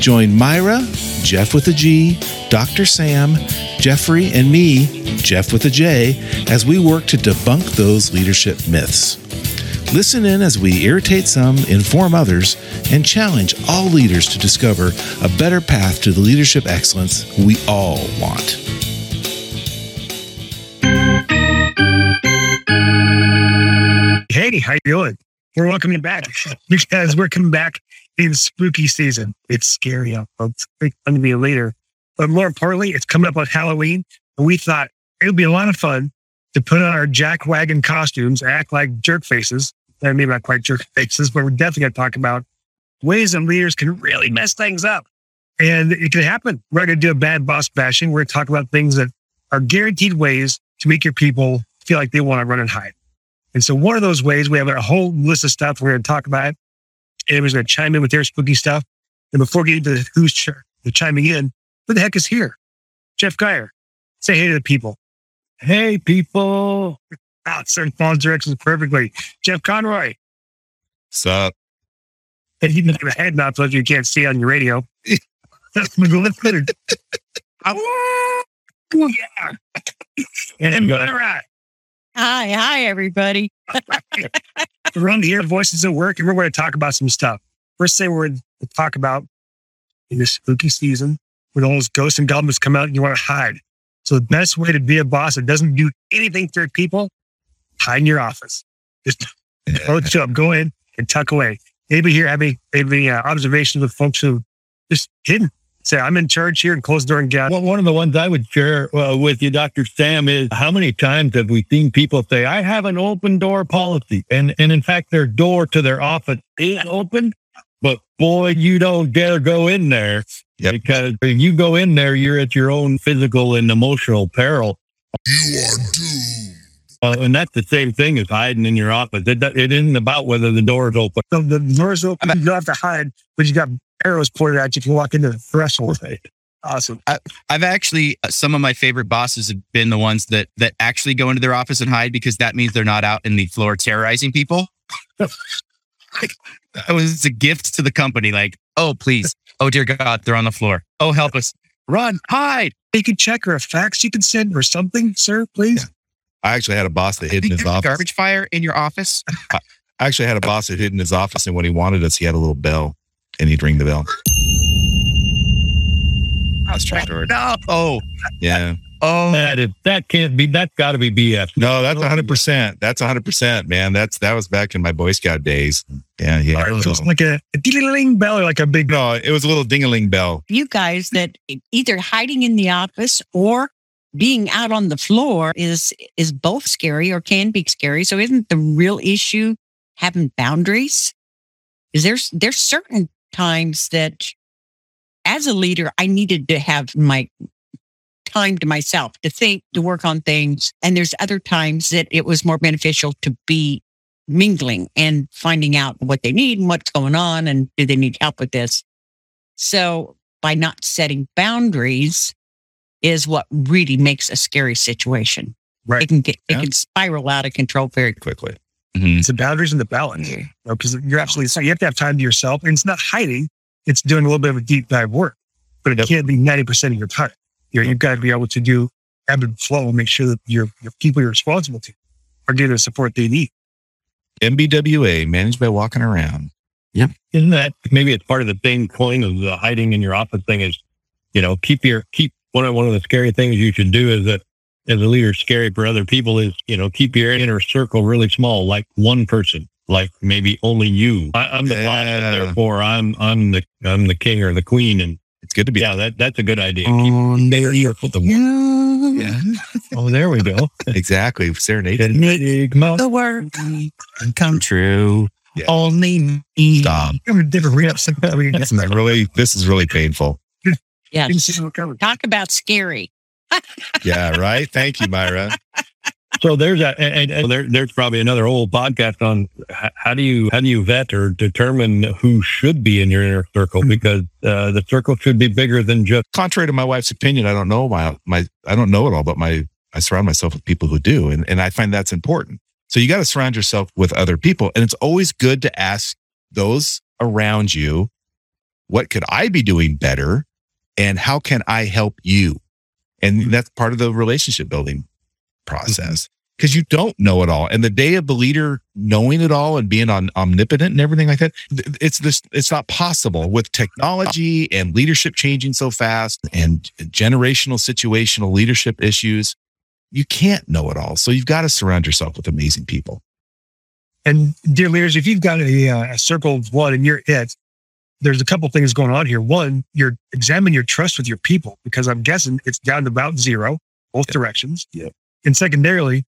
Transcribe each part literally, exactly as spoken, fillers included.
Join Myra, Jeff with a G, Doctor Sam, Jeffrey, and me, Jeff with a J, as we work to debunk those leadership myths. Listen in as we irritate some, inform others, and challenge all leaders to discover a better path to the leadership excellence we all want. Hey, how you doing? We're welcoming back because we're coming back in spooky season. It's scary out, folks. I'm going to be a leader. But more importantly, it's coming up on Halloween, and we thought it would be a lot of fun to put on our jack wagon costumes, act like jerk faces. I mean, not quite jerk faces, but we're definitely going to talk about ways that leaders can really mess things up. And it could happen. We're going to do a bad boss bashing. We're going to talk about things that are guaranteed ways to make your people feel like they want to run and hide. And so one of those ways, we have a whole list of stuff we're going to talk about. Everybody's going to chime in with their spooky stuff. And before getting to who's ch- chiming in, who the heck is here? Jeff Geyer, say hey to the people. Hey, people. Wow, certain false directions perfectly. Jeff Conroy. Sup? And you make a head nod so you can't see on your radio. That's my lip fitter. Oh, yeah. And Myra. Hi, hi, everybody. Around here, voices at work, and we're going to talk about some stuff. First thing we're going to talk about in this spooky season, when all those ghosts and goblins come out and you want to hide. So the best way to be a boss that doesn't do anything for people, hide in your office. Just approach up, go in and tuck away. Anybody here have any, any uh, observations with folks who just hidden? Say, I'm in charge here and close the door and get out. Well, one of the ones I would share uh, with you, Doctor Sam, is how many times have we seen people say, I have an open door policy. And and in fact, their door to their office is open. But boy, you don't dare go in there. Yep. Because if you go in there, you're at your own physical and emotional peril. You are doomed. Uh, and that's the same thing as hiding in your office. It, it isn't about whether the door is open. So the door is open. You don't have to hide, but you got arrows pointed at you if you walk into the threshold. Right. Awesome. I, I've actually, uh, some of my favorite bosses have been the ones that that actually go into their office and hide because that means they're not out in the floor terrorizing people. Like, that was a gift to the company. Like, oh, please. Oh, dear God, they're on the floor. Oh, help us. Run, hide. You can check or a fax you can send or something, sir, please. Yeah. I actually had a boss that hid in his office. Garbage fire in your office? I actually had a boss that hid in his office, and when he wanted us, he had a little bell, and he'd ring the bell. I was trying to... No. Oh. Yeah. Oh, that, is, that can't be, that's got to be B S. No, that's one hundred percent. That's one hundred percent, man. That's That was back in my Boy Scout days. Yeah, yeah. It was like a, a ding-a-ling bell or like a big... No, it was a little ding-a-ling bell. You guys that either hiding in the office or being out on the floor is is both scary or can be scary. So isn't the real issue having boundaries? Is there's there's certain times that as a leader, I needed to have my... time to myself to think, to work on things. And there's other times that it was more beneficial to be mingling and finding out what they need and what's going on and do they need help with this. So by not setting boundaries is what really makes a scary situation. Right. It can get, yeah. It can spiral out of control very quickly. Mm-hmm. It's the boundaries and the balance. Mm-hmm. You know, because you're absolutely sorry. You have to have time to yourself. And it's not hiding. It's doing a little bit of a deep dive work, but it yep. can't be ninety percent of your time. You know, you've got to be able to do ebb and flow and make sure that your, your people you're responsible to are getting the support they need. M B W A, managed by walking around. Yep. Isn't that, maybe it's part of the same coin of the hiding in your office thing is, you know, keep your, keep one of, one of the scary things you should do is that as a leader, scary for other people is, you know, keep your inner circle really small, like one person, like maybe only you. I, I'm the yeah. lion, therefore I'm, I'm the, I'm the king or the queen. And it's good to be. Yeah, that, that's a good idea. Oh, Keep, there you the yeah. Oh, there we go. Exactly. Serenade. The word come true. Yeah. Only me. Stop. This is really, this is really painful. Yeah. Talk about scary. Yeah, right. Thank you, Myra. So there's a, and, and there, there's probably another whole podcast on how do you how do you vet or determine who should be in your inner circle, because uh, the circle should be bigger than just. Contrary to my wife's opinion, I don't know my my I don't know it all, but my I surround myself with people who do, and and I find that's important. So you got to surround yourself with other people, and it's always good to ask those around you, what could I be doing better, and how can I help you? And that's part of the relationship building process, because you don't know it all. And the day of the leader knowing it all and being on, omnipotent and everything like that, it's this, it's not possible with technology and leadership changing so fast and generational situational leadership issues. You can't know it all. So you've got to surround yourself with amazing people. And dear leaders, if you've got a, uh, a circle of one and you're it, there's a couple things going on here. One, you're examine your trust with your people, because I'm guessing it's down to about zero, both yep. directions. Yep. And secondarily,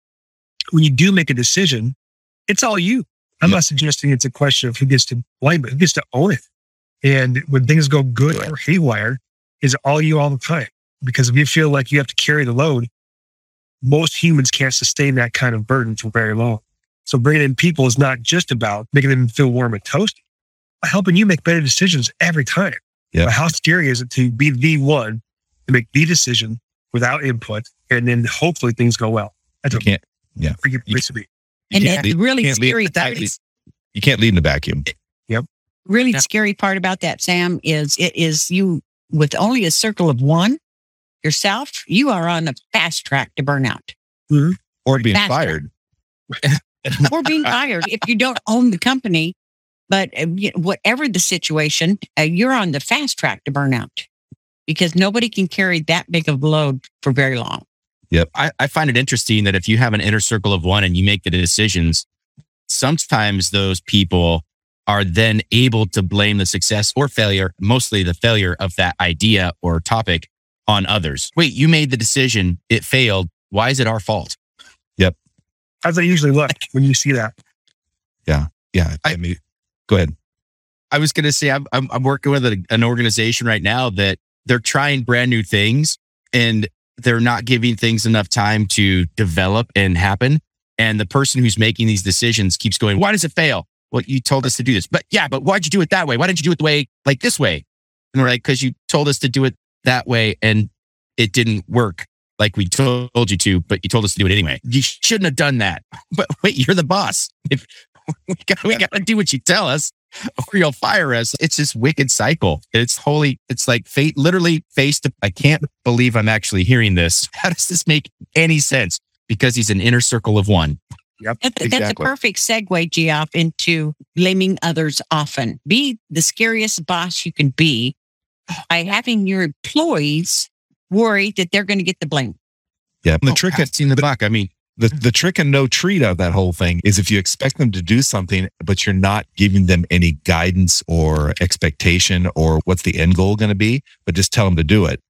when you do make a decision, it's all you. I'm yep. not suggesting it's a question of who gets to blame, but who gets to own it. And when things go good right. or haywire, is all you all the time. Because if you feel like you have to carry the load, most humans can't sustain that kind of burden for very long. So bringing in people is not just about making them feel warm and toasty, but helping you make better decisions every time. Yep. But how scary is it to be the one to make the decision without input, and then hopefully things go well? That's you a can't, yeah. You, you can't, and that's lead, really can't scary. Lead, that is, you can't lead in a vacuum. Yep. Really yeah. scary part about that, Sam, is it is you with only a circle of one yourself. You are on a fast track to burnout mm-hmm. or being fast fired, or being fired if you don't own the company. But uh, whatever the situation, uh, you're on the fast track to burnout, because nobody can carry that big of a load for very long. Yep. I, I find it interesting that if you have an inner circle of one and you make the decisions, sometimes those people are then able to blame the success or failure, mostly the failure of that idea or topic, on others. Wait, you made the decision. It failed. Why is it our fault? Yep. As I usually look when you see that. Yeah. Yeah. I, I mean, go ahead. I was going to say, I'm, I'm, I'm working with a, an organization right now that they're trying brand new things, and they're not giving things enough time to develop and happen. And the person who's making these decisions keeps going, why does it fail? Well, you told us to do this, but yeah, but why'd you do it that way? Why didn't you do it the way like this way? And we're like, cause you told us to do it that way and it didn't work like we told you to, but you told us to do it anyway. You shouldn't have done that. But wait, you're the boss. If we got, we got to do what you tell us, or you'll fire us. It's this wicked cycle. It's holy. It's like fate, literally face to, I can't believe I'm actually hearing this. How does this make any sense? Because he's an inner circle of one. Yep, that's, exactly. That's a perfect segue, Geoff, into blaming others often. Be the scariest boss you can be by having your employees worry that they're going to get the blame. Yeah. And the oh, trick I've seen the buck. I mean, The the trick and no treat of that whole thing is if you expect them to do something, but you're not giving them any guidance or expectation or what's the end goal going to be, but just tell them to do it.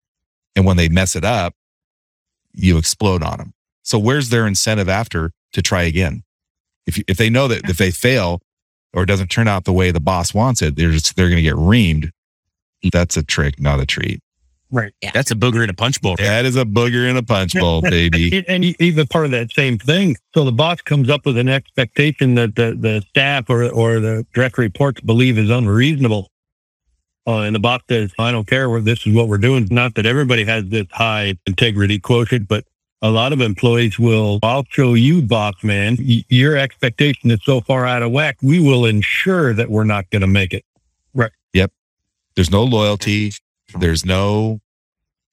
And when they mess it up, you explode on them. So where's their incentive after to try again? If you, if they know that if they fail or it doesn't turn out the way the boss wants it, they're just, they're going to get reamed. That's a trick, not a treat. Right. Yeah. That's a booger in a punch bowl. Right? That is a booger in a punch bowl, baby. And even part of that same thing. So the boss comes up with an expectation that the, the staff or, or the direct reports believe is unreasonable. Uh, and the boss says, I don't care. We're, this is what we're doing. Not that everybody has this high integrity quotient, but a lot of employees will, I'll show you, boss man. Y- your expectation is so far out of whack. We will ensure that we're not going to make it. Right. Yep. There's no loyalty. There's no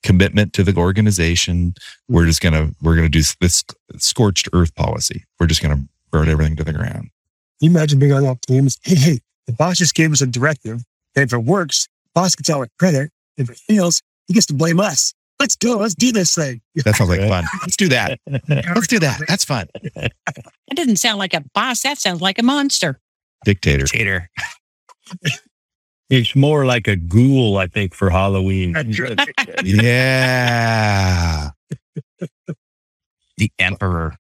commitment to the organization. We're just going to, we're going to do this scorched earth policy. We're just going to burn everything to the ground. Can you imagine being on all teams? Hey, hey, the boss just gave us a directive. And if it works, the boss gets all the credit. If it fails, he gets to blame us. Let's go. Let's do this thing. That sounds like fun. Let's do that. Let's do that. That's fun. That doesn't sound like a boss. That sounds like a monster. Dictator. Dictator. It's more like a ghoul, I think, for Halloween. Yeah. The emperor.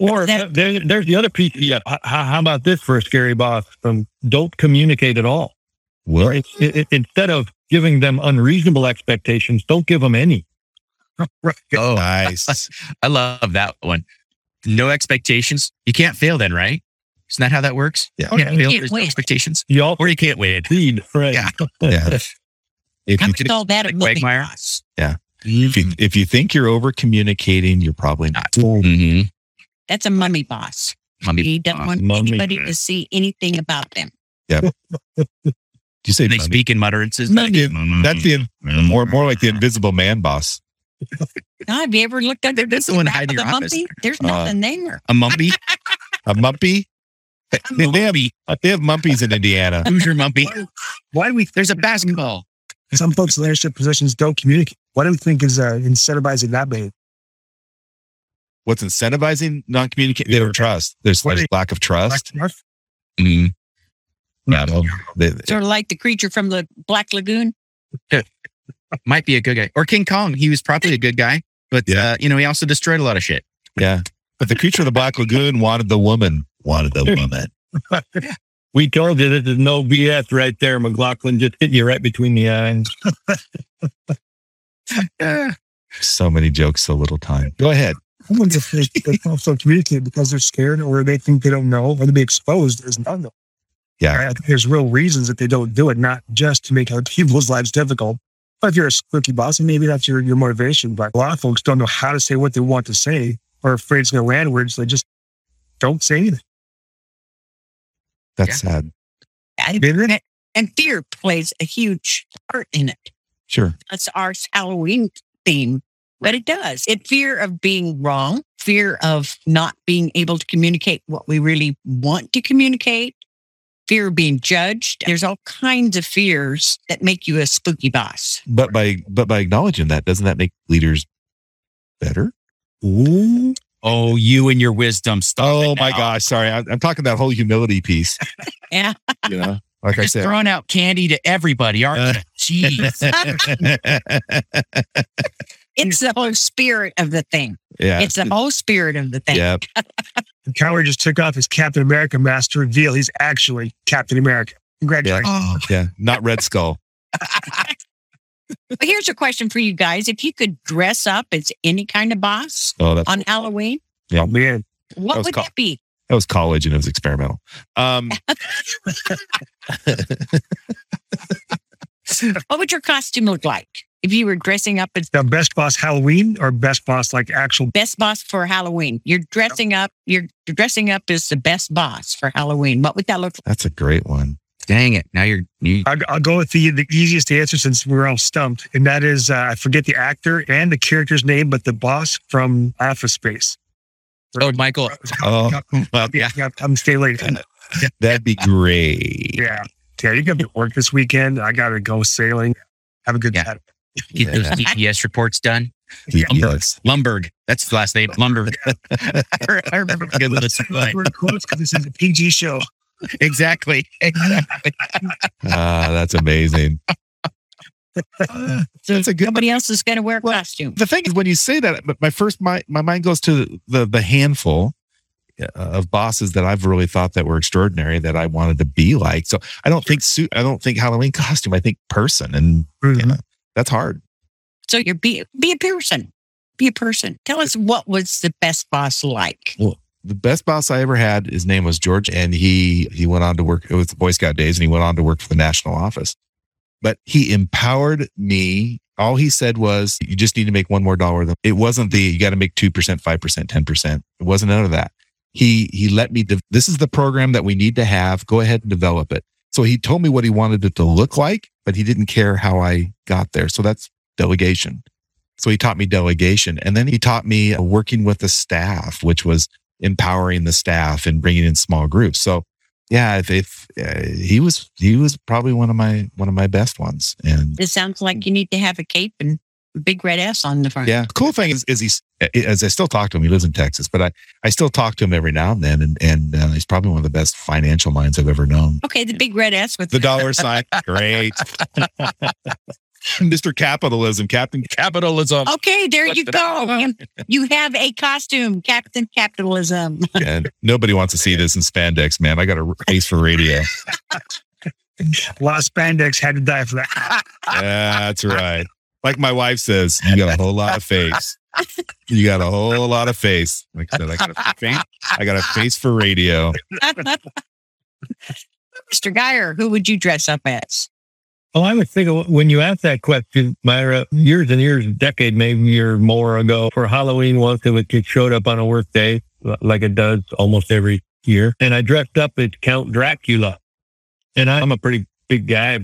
Or that, there, there's the other piece. Yeah. How, how about this for a scary boss? Um, don't communicate at all. Well, it, it, instead of giving them unreasonable expectations, don't give them any. Right. Oh, nice. I love that one. No expectations. You can't fail then, right? Isn't that how that works? Yeah. You can't fail. There's no expectations. You all, or you can't win. Lead, right. Yeah. Yeah. If I'm you so bad at moving. Yeah. Mm-hmm. If, you, if you think you're over communicating, you're probably not. Mm-hmm. That's a mummy boss. Mummy he doesn't boss. want mummy. anybody to see anything about them. Yeah. Do you say they mummy? Speak in mutterances? Mummy. Mummy. That's the more more like the invisible man boss. Now, have you ever looked at there, there's someone hiding your office? Mumpy? There's uh, nothing there. A mumpy? A mumpy? A they, they, have, they have mumpies in Indiana. Who's your mumpy? Why, why do we? There's a basketball. Some folks in leadership positions don't communicate. What do we think is uh, incentivizing that behavior? What's incentivizing non-communication? They don't trust. There's like lack of trust. Lack of trust? Mm-hmm. Yeah, well, they, they, sort of like the creature from the Black Lagoon. Might be a good guy. Or King Kong. He was probably a good guy, but yeah. uh, you know, he also destroyed a lot of shit. Yeah. But the creature of the Black Lagoon wanted the woman. Wanted the woman. We told you that there's no B S right there. McLaughlin just hit you right between the eyes. Yeah. So many jokes, so little time. Go ahead. Someone's afraid they can't also communicate because they're scared or they think they don't know or they'll be exposed as none. Yeah. Right? I think there's real reasons that they don't do it, not just to make other people's lives difficult. But if you're a spooky boss, maybe that's your, your motivation. But a lot of folks don't know how to say what they want to say or are afraid it's going to land words. So they just don't say anything. That's yeah. sad. I, and fear plays a huge part in it. Sure. That's our Halloween theme, but it does. It fear of being wrong, fear of not being able to communicate what we really want to communicate, fear of being judged. There's all kinds of fears that make you a spooky boss. But by but by acknowledging that, doesn't that make leaders better? Ooh. Oh, you and your wisdom. Stop oh my gosh. Sorry. I'm, I'm talking that whole humility piece. Yeah. You know, like I said, throwing out candy to everybody, aren't you? Uh, Jeez. It's the whole spirit of the thing. Yeah. It's the whole spirit of the thing. Yep. Coward just took off his Captain America mask to reveal he's actually Captain America. Congratulations. Yeah. Oh. Yeah. Not Red Skull. But here's a question for you guys. If you could dress up as any kind of boss oh, on Halloween, yeah. oh, man. what that would co- that be? That was college and it was experimental. Um, what would your costume look like if you were dressing up as... The best boss Halloween or best boss like actual... Best boss for Halloween. You're dressing up. You're dressing up as the best boss for Halloween. What would that look like? That's a great one. Dang it. Now you're... You... I'll, I'll go with the, the easiest answer since we're all stumped. And that is, uh, I forget the actor and the character's name, but the boss from Office Space. Right? Oh, Michael. Oh, well, yeah. I'm, I'm staying late. That'd be great. Yeah. Yeah, you're going to be at work this weekend. I got to go sailing. Have a good yeah. time. Get yeah. those D P S reports done. Yeah. Lumberg. Lumberg. That's the last name. Lumberg. I remember good little quotes because this is a P G show. Exactly. Exactly. Ah, that's amazing. Uh, so that's a good somebody one. Else is going to wear a costume. The thing is, when you say that, my first my my mind goes to the the handful of bosses that I've really thought that were extraordinary that I wanted to be like. So I don't think suit. I don't think Halloween costume. I think person, and mm-hmm. you know, that's hard. So you're be be a person. Be a person. Tell us what was the best boss like. Well, the best boss I ever had, his name was George, and he he went on to work. It was the Boy Scout days, and he went on to work for the national office. But he empowered me. All he said was, you just need to make one more dollar. It wasn't the, you got to make two percent, five percent, ten percent. It wasn't none of that. He he let me, de- this is the program that we need to have. Go ahead and develop it. So he told me what he wanted it to look like, but he didn't care how I got there. So that's delegation. So he taught me delegation. And then he taught me working with the staff, which was empowering the staff and bringing in small groups. So yeah, if, if uh, he was, he was probably one of my, one of my best ones. And it sounds like you need to have a cape and a big red S on the front. Yeah. The cool thing is, is he, as I still talk to him, he lives in Texas, but I, I still talk to him every now and then. And, and uh, he's probably one of the best financial minds I've ever known. Okay. The big red S with the dollar sign. Great. Mister Capitalism, Captain Capitalism. Okay, there you go. You have a costume, Captain Capitalism. Yeah, nobody wants to see this in spandex, man. I got a race for radio. A lot of spandex had to die for that. Yeah, that's right. Like my wife says, you got a whole lot of face. You got a whole lot of face. Like I said, I got a face. I got a face for radio. Mister Geyer, who would you dress up as? Oh, I would think when you asked that question, Myra, years and years, a decade, maybe or more ago, for Halloween once, it, was, it showed up on a work day, like it does almost every year. And I dressed up as Count Dracula. And I, I'm a pretty big guy,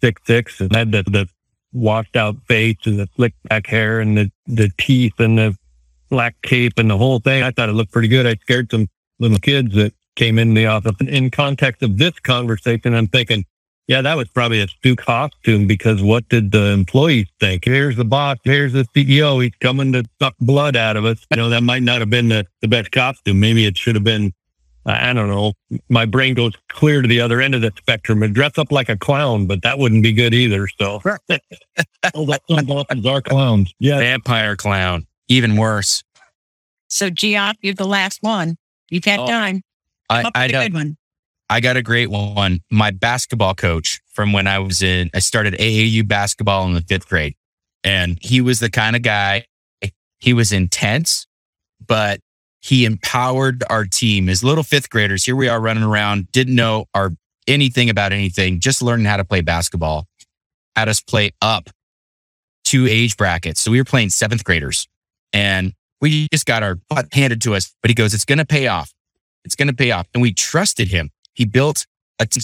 six six, and I had the, the washed out face and the slicked back hair and the, the teeth and the black cape and the whole thing. I thought it looked pretty good. I scared some little kids that came in the office. And in context of this conversation, I'm thinking, yeah, that was probably a stupid costume because what did the employees think? Here's the boss. Here's the C E O. He's coming to suck blood out of us. You know, that might not have been the, the best costume. Maybe it should have been, I don't know. My brain goes clear to the other end of the spectrum and dress up like a clown, but that wouldn't be good either. So some bosses are clowns. Yeah. Vampire clown. Even worse. So Giop, you're the last one. You've had oh, time. I, I got a good one. I got a great one. My basketball coach from when I was in, I started A A U basketball in the fifth grade, and he was the kind of guy, he was intense, but he empowered our team as little fifth graders. Here we are running around, didn't know our anything about anything, just learning how to play basketball. Had us play up two age brackets. So we were playing seventh graders and we just got our butt handed to us, but he goes, it's going to pay off. It's going to pay off. And we trusted him. He built a team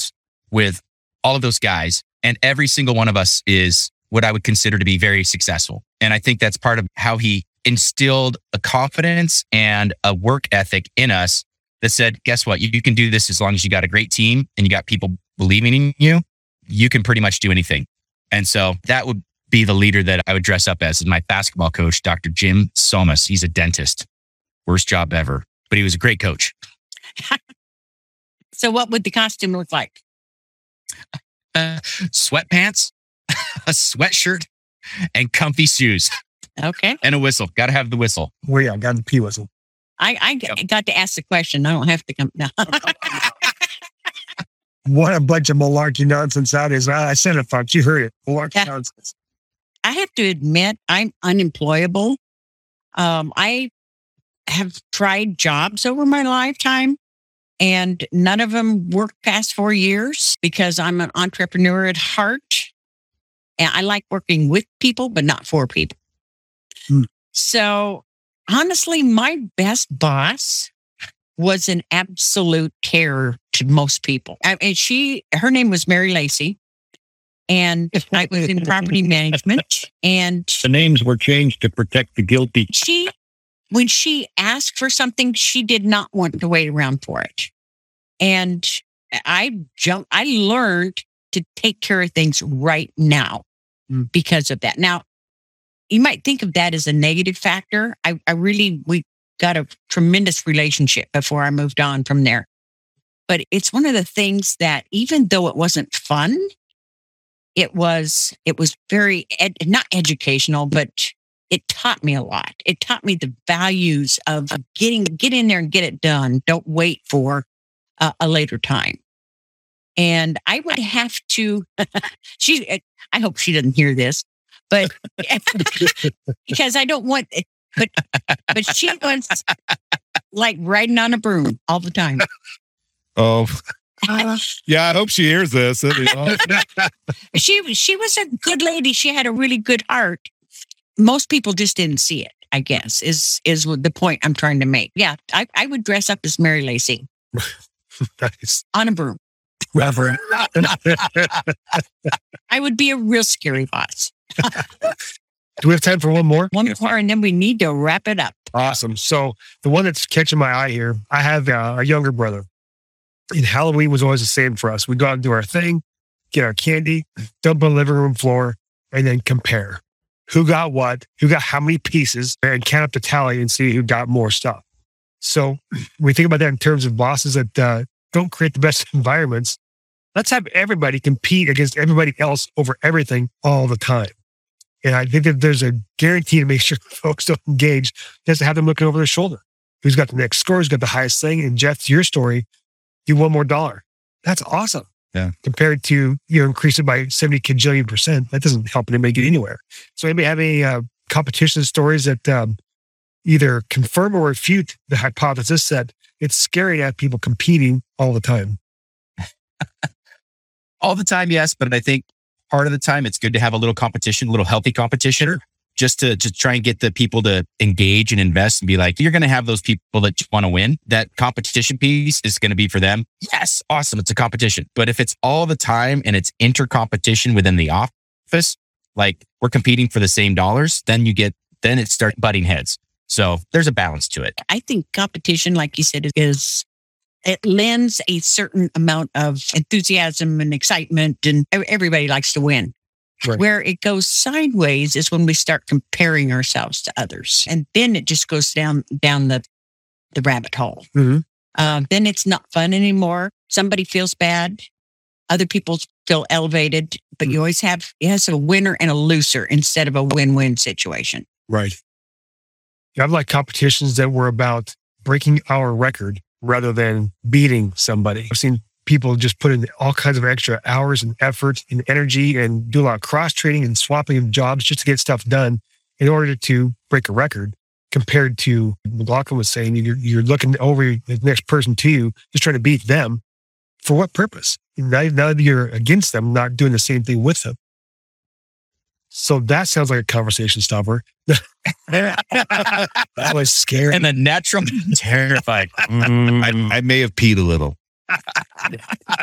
with all of those guys, and every single one of us is what I would consider to be very successful. And I think that's part of how he instilled a confidence and a work ethic in us that said, guess what? You, you can do this as long as you got a great team and you got people believing in you. You can pretty much do anything. And so that would be the leader that I would dress up as, is my basketball coach, Doctor Jim Somas. He's a dentist. Worst job ever, but he was a great coach. So what would the costume look like? Uh, sweatpants, a sweatshirt, and comfy shoes. Okay. And a whistle. Got to have the whistle. Well, yeah, got the pee whistle. I, I yep. got to ask the question. I don't have to come. No. What a bunch of malarkey nonsense that is. I said it, Fox. You heard it. Malarkey yeah. nonsense. I have to admit, I'm unemployable. Um, I have tried jobs over my lifetime. And none of them worked past four years because I'm an entrepreneur at heart. And I like working with people, but not for people. Mm. So honestly, my best boss was an absolute terror to most people. I mean, she, her name was Mary Lacey. And I was in property management. And the names were changed to protect the guilty. She... When she asked for something, she did not want to wait around for it. And I jumped, I learned to take care of things right now because of that. Now, you might think of that as a negative factor. I, I really, we got a tremendous relationship before I moved on from there. But it's one of the things that, even though it wasn't fun, it was, it was very, ed, not educational, but it taught me a lot. It taught me the values of getting, get in there and get it done. Don't wait for uh, a later time. And I would have to, she, I hope she doesn't hear this, but because I don't want it, but, but she was like riding on a broom all the time. Oh, uh, yeah. I hope she hears this. she, she was a good lady. She had a really good heart. Most people just didn't see it, I guess, is is the point I'm trying to make. Yeah, I, I would dress up as Mary Lacey. Nice. On a broom. Reverend. I would be a real scary boss. Do we have time for one more? One more, and then we need to wrap it up. Awesome. So the one that's catching my eye here, I have uh, a younger brother. And Halloween was always the same for us. We'd go out and do our thing, get our candy, dump on the living room floor, and then compare. Who got what, who got how many pieces, and count up the tally and see who got more stuff. So we think about that in terms of bosses that uh, don't create the best environments. Let's have everybody compete against everybody else over everything all the time. And I think that there's a guarantee to make sure folks don't engage, just to have them looking over their shoulder. Who's got the next score? Who's got the highest thing? And Jeff, to your story, you won more dollar. That's awesome. Yeah. Compared to, you know, increase it by seventy kajillion percent, that doesn't help anybody get anywhere. So anybody have any uh, competition stories that um, either confirm or refute the hypothesis that it's scary to have people competing all the time? All the time, yes. But I think part of the time, it's good to have a little competition, a little healthy competition. Sure. Just to, to try and get the people to engage and invest and be like, you're going to have those people that want to win. That competition piece is going to be for them. Yes, awesome. It's a competition. But if it's all the time and it's inter-competition within the office, like we're competing for the same dollars, then you get, then it starts butting heads. So there's a balance to it. I think competition, like you said, is, it lends a certain amount of enthusiasm and excitement, and everybody likes to win. Right. Where it goes sideways is when we start comparing ourselves to others. And then it just goes down down the, the rabbit hole. Mm-hmm. Uh, then it's not fun anymore. Somebody feels bad. Other people feel elevated. But mm-hmm. you always have, it has a winner and a loser instead of a win-win situation. Right. I like competitions that were about breaking our record rather than beating somebody. I've seen people just put in all kinds of extra hours and effort and energy and do a lot of cross-training and swapping of jobs just to get stuff done in order to break a record, compared to McLaughlin was saying, you're, you're looking over the next person to you, just trying to beat them. For what purpose? Now, now that you're against them, not doing the same thing with them. So that sounds like a conversation stopper. That was scary. And the natural, terrified. Mm, I, I may have peed a little.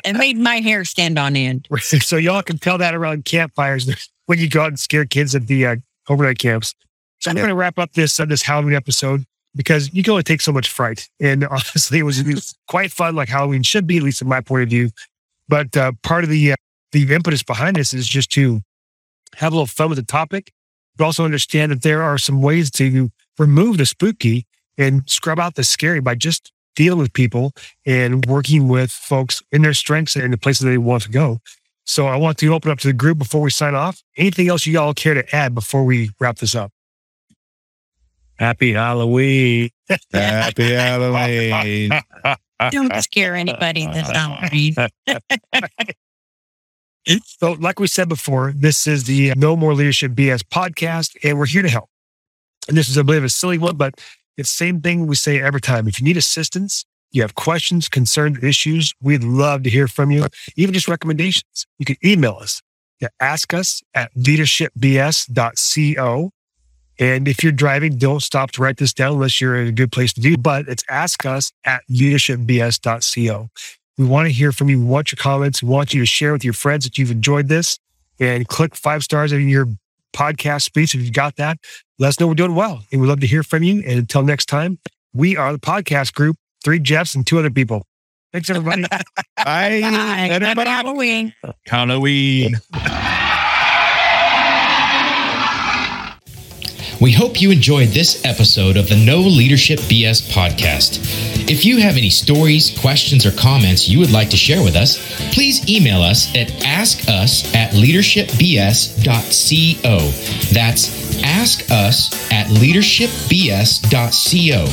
It made my hair stand on end. So y'all can tell that around campfires when you go out and scare kids at the uh, overnight camps. So I'm yeah. going to wrap up this uh, this Halloween episode, because you can only take so much fright. And honestly, it was, it was quite fun, like Halloween should be, at least in my point of view. But uh, part of the uh, the impetus behind this is just to have a little fun with the topic, but also understand that there are some ways to remove the spooky and scrub out the scary by just dealing with people and working with folks in their strengths and the places they want to go. So I want to open up to the group before we sign off. Anything else you all care to add before we wrap this up? Happy Halloween. Happy Halloween. Don't scare anybody this Halloween. So like we said before, this is the No More Leadership B S podcast, and we're here to help. And this is, I believe, a silly one, but it's the same thing we say every time. If you need assistance, you have questions, concerns, issues, we'd love to hear from you. Even just recommendations. You can email us to ask us at leadership b s dot co. And if you're driving, don't stop to write this down unless you're in a good place to do, but it's ask us at leadership b s dot co. We want to hear from you. We want your comments. We want you to share with your friends that you've enjoyed this, and click five stars in your podcast speech if you've got that. Let us know we're doing well, and we'd love to hear from you. And until next time, we are the podcast group, three Jeffs and two other people. Thanks, everybody. Bye. Bye. Everybody. Halloween. Halloween. We hope you enjoyed this episode of the No Leadership B S podcast. If you have any stories, questions, or comments you would like to share with us, please email us at ask us at leadership b s dot co. That's ask us at leadership b s dot co.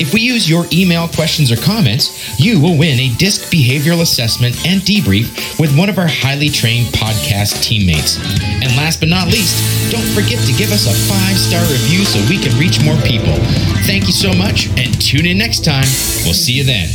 If we use your email, questions, or comments, you will win a DISC behavioral assessment and debrief with one of our highly trained podcast teammates. And last but not least, don't forget to give us a five-star review so we can reach more people. Thank you so much, and tune in next time. We'll see you then.